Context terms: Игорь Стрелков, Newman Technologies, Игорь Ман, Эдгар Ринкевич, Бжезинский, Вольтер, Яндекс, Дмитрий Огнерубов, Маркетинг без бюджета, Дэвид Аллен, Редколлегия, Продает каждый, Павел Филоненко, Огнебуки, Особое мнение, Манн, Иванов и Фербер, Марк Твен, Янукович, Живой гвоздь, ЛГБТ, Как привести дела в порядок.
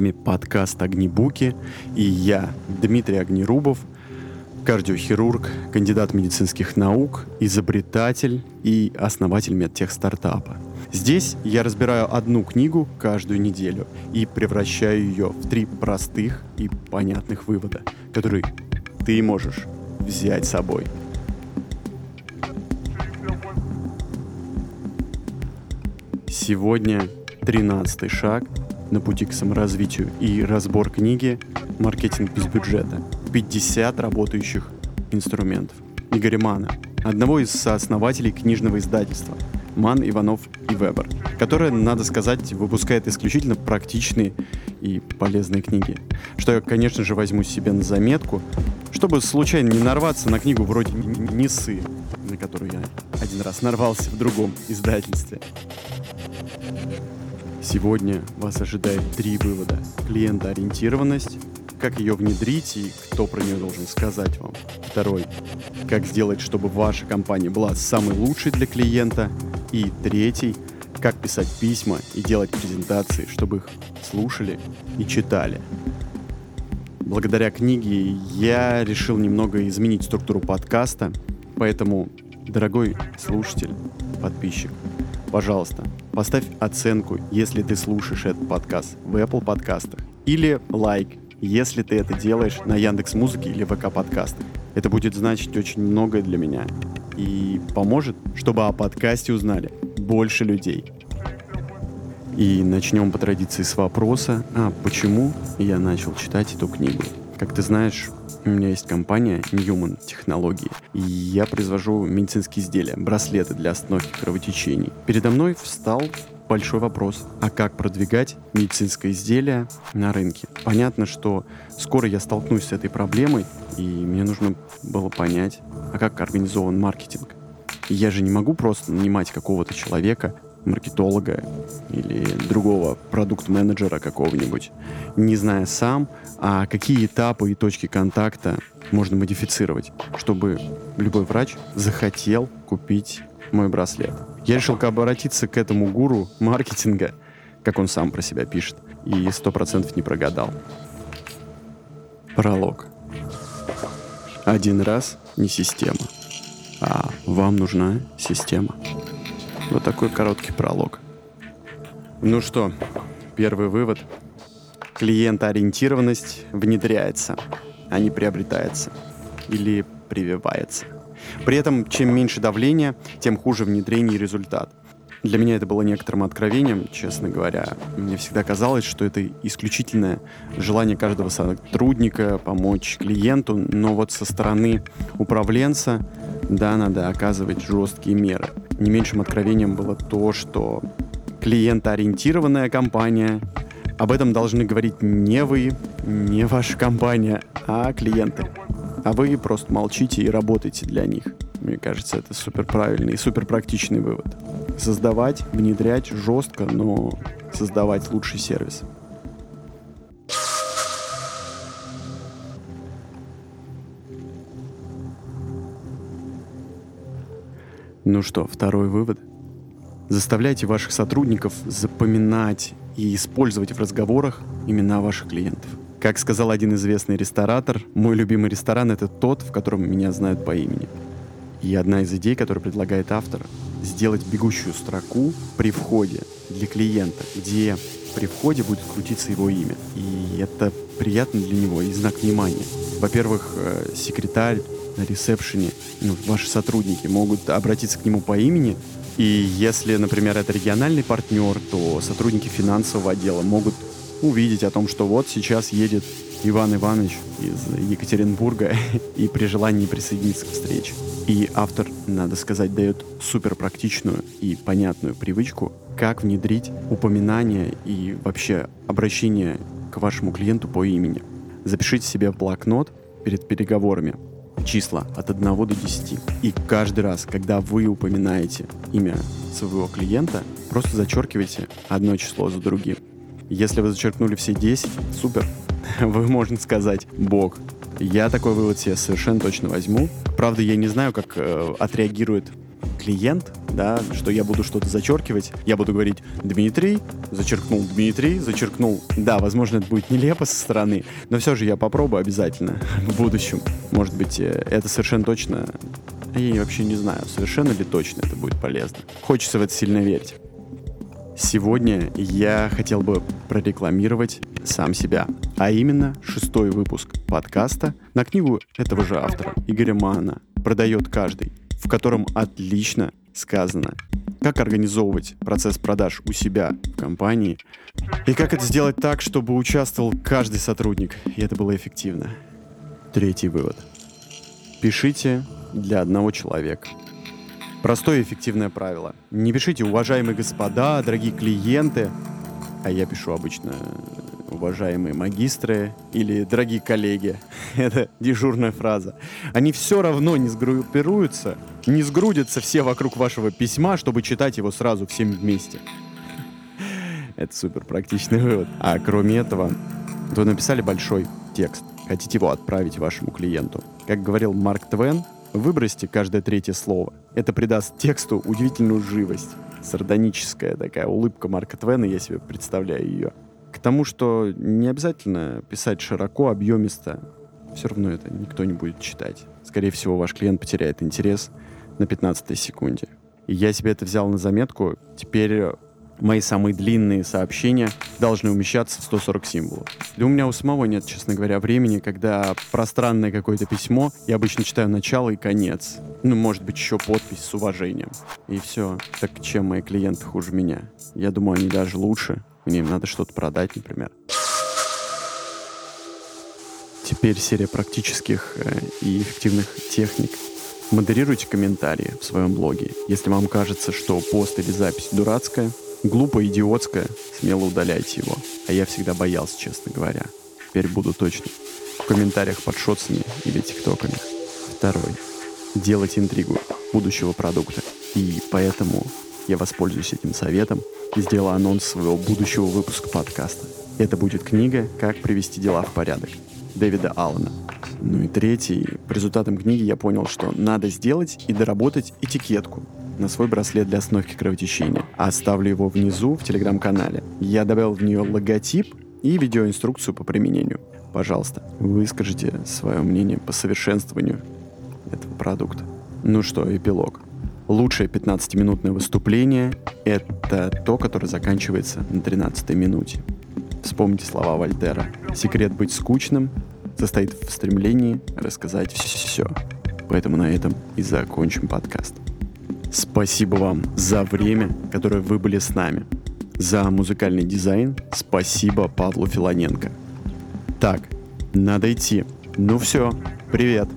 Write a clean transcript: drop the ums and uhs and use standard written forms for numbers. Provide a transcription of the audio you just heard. вами подкаст «Огнебуки», и я, Дмитрий Огнерубов, кардиохирург, кандидат медицинских наук, изобретатель и основатель медтех-стартапа. Здесь я разбираю одну книгу каждую неделю и превращаю ее в три простых и понятных вывода, которые ты можешь взять с собой. Сегодня 13-й шаг на пути к саморазвитию и разбор книги «Маркетинг без бюджета. 50 работающих инструментов» Игоря Мана, одного из сооснователей книжного издательства «Манн, Иванов и Фербер», которая, надо сказать, выпускает исключительно практичные и полезные книги, что я, конечно же, возьму себе на заметку, чтобы случайно не нарваться на книгу вроде «Несы», на которую я один раз нарвался в другом издательстве. Сегодня вас ожидает три вывода: клиентоориентированность, как ее внедрить и кто про нее должен сказать вам. Второй — как сделать, чтобы ваша компания была самой лучшей для клиента. И третий — как писать письма и делать презентации, чтобы их слушали и читали. Благодаря книге я решил немного изменить структуру подкаста, поэтому, дорогой слушатель, подписчик, пожалуйста, поставь оценку, если ты слушаешь этот подкаст в Apple подкастах, или лайк, если ты это делаешь на Яндекс.Музыке или ВК-подкастах. Это будет значить очень многое для меня и поможет, чтобы о подкасте узнали больше людей. И начнем по традиции с вопроса, почему я начал читать эту книгу. Как ты знаешь, у меня есть компания Newman Technologies, и я произвожу медицинские изделия, браслеты для остановки кровотечений. Передо мной встал большой вопрос, а как продвигать медицинское изделие на рынке? Понятно, что скоро я столкнусь с этой проблемой, и мне нужно было понять, а как организован маркетинг. Я же не могу просто нанимать какого-то человека, маркетолога или другого продукт-менеджера какого-нибудь, не зная сам, а какие этапы и точки контакта можно модифицировать, чтобы любой врач захотел купить мой браслет. Я решил обратиться к этому гуру маркетинга, как он сам про себя пишет, и 100% не прогадал. Пролог. Один раз не система, а вам нужна система. Вот такой короткий пролог. Ну что, первый вывод. Клиентоориентированность внедряется, а не приобретается или прививается. При этом, чем меньше давления, тем хуже внедрение и результат. Для меня это было некоторым откровением, честно говоря. Мне всегда казалось, что это исключительное желание каждого сотрудника помочь клиенту, но вот со стороны управленца, да, надо оказывать жесткие меры. Не меньшим откровением было то, что клиентоориентированная компания, об этом должны говорить не вы, не ваша компания, а клиенты. А вы просто молчите и работаете для них. Мне кажется, это супер правильный и супер практичный вывод. Создавать, внедрять жестко, но создавать лучший сервис. Ну что, второй вывод. Заставляйте ваших сотрудников запоминать и использовать в разговорах имена ваших клиентов. Как сказал один известный ресторатор, мой любимый ресторан — это тот, в котором меня знают по имени. И одна из идей, которую предлагает автор, сделать бегущую строку при входе для клиента, где при входе будет крутиться его имя. И это приятно для него и знак внимания. Во-первых, секретарь на ресепшене, ваши сотрудники могут обратиться к нему по имени. И если, например, это региональный партнер, то сотрудники финансового отдела могут увидеть о том, что вот сейчас едет Иван Иванович из Екатеринбурга и при желании присоединиться к встрече. И автор, надо сказать, дает супер практичную и понятную привычку, как внедрить упоминание и вообще обращение к вашему клиенту по имени. Запишите себе в блокнот перед переговорами числа от 1 до 10. И каждый раз, когда вы упоминаете имя своего клиента, просто зачеркивайте одно число за другим. Если вы зачеркнули все 10, супер, вы, можно сказать, бог. Я такой вывод себе совершенно точно возьму. Правда, я не знаю, как отреагирует клиент, да, что я буду что-то зачеркивать, я буду говорить Дмитрий, зачеркнул. Да, возможно, это будет нелепо со стороны, но все же я попробую обязательно в будущем. Может быть, это совершенно точно, я вообще не знаю, совершенно ли точно это будет полезно. Хочется в это сильно верить. Сегодня я хотел бы прорекламировать сам себя, а именно 6-й выпуск подкаста на книгу этого же автора, Игоря Мана «Продает каждый», в котором отлично сказано, как организовывать процесс продаж у себя в компании и как это сделать так, чтобы участвовал каждый сотрудник, и это было эффективно. 3-й вывод. Пишите для одного человека. Простое и эффективное правило. Не пишите «уважаемые господа», «дорогие клиенты», а я пишу обычно «уважаемые магистры» или «дорогие коллеги». Это дежурная фраза. Они все равно не сгруппируются, не сгрудятся все вокруг вашего письма, чтобы читать его сразу всем вместе. Это супер практичный вывод. А кроме этого, вы написали большой текст, хотите его отправить вашему клиенту. Как говорил Марк Твен, выбросьте каждое 3-е слово. Это придаст тексту удивительную живость. Сардоническая такая улыбка Марка Твена, я себе представляю ее. К тому, что не обязательно писать широко, объемисто. Все равно это никто не будет читать. Скорее всего, ваш клиент потеряет интерес на 15-й секунде. И я себе это взял на заметку. Теперь мои самые длинные сообщения должны умещаться в 140 символов. Да у меня у самого нет, честно говоря, времени, когда пространное какое-то письмо, я обычно читаю начало и конец. Ну, может быть, еще подпись с уважением. И все. Так чем мои клиенты хуже меня? Я думаю, они даже лучше. Мне им надо что-то продать, например. Теперь серия практических и эффективных техник. Модерируйте комментарии в своем блоге. Если вам кажется, что пост или запись дурацкая, глупо, идиотское, смело удаляйте его. А я всегда боялся, честно говоря. Теперь буду точно. В комментариях под шотсами или тиктоками. 2. Делать интригу будущего продукта. И поэтому я воспользуюсь этим советом и сделаю анонс своего будущего выпуска подкаста. Это будет книга «Как привести дела в порядок» Дэвида Аллена. Ну и 3. По результатам книги я понял, что надо сделать и доработать этикетку на свой браслет для остановки кровотечения. Оставлю его внизу в телеграм-канале. Я добавил в нее логотип и видеоинструкцию по применению. Пожалуйста, выскажите свое мнение по совершенствованию этого продукта. Ну что, эпилог. Лучшее 15-минутное выступление – это то, которое заканчивается на 13-й минуте. Вспомните слова Вольтера. Секрет быть скучным состоит в стремлении рассказать все. Поэтому на этом и закончим подкаст. Спасибо вам за время, которое вы были с нами. За музыкальный дизайн спасибо Павлу Филоненко. Так, надо идти. Ну все, привет.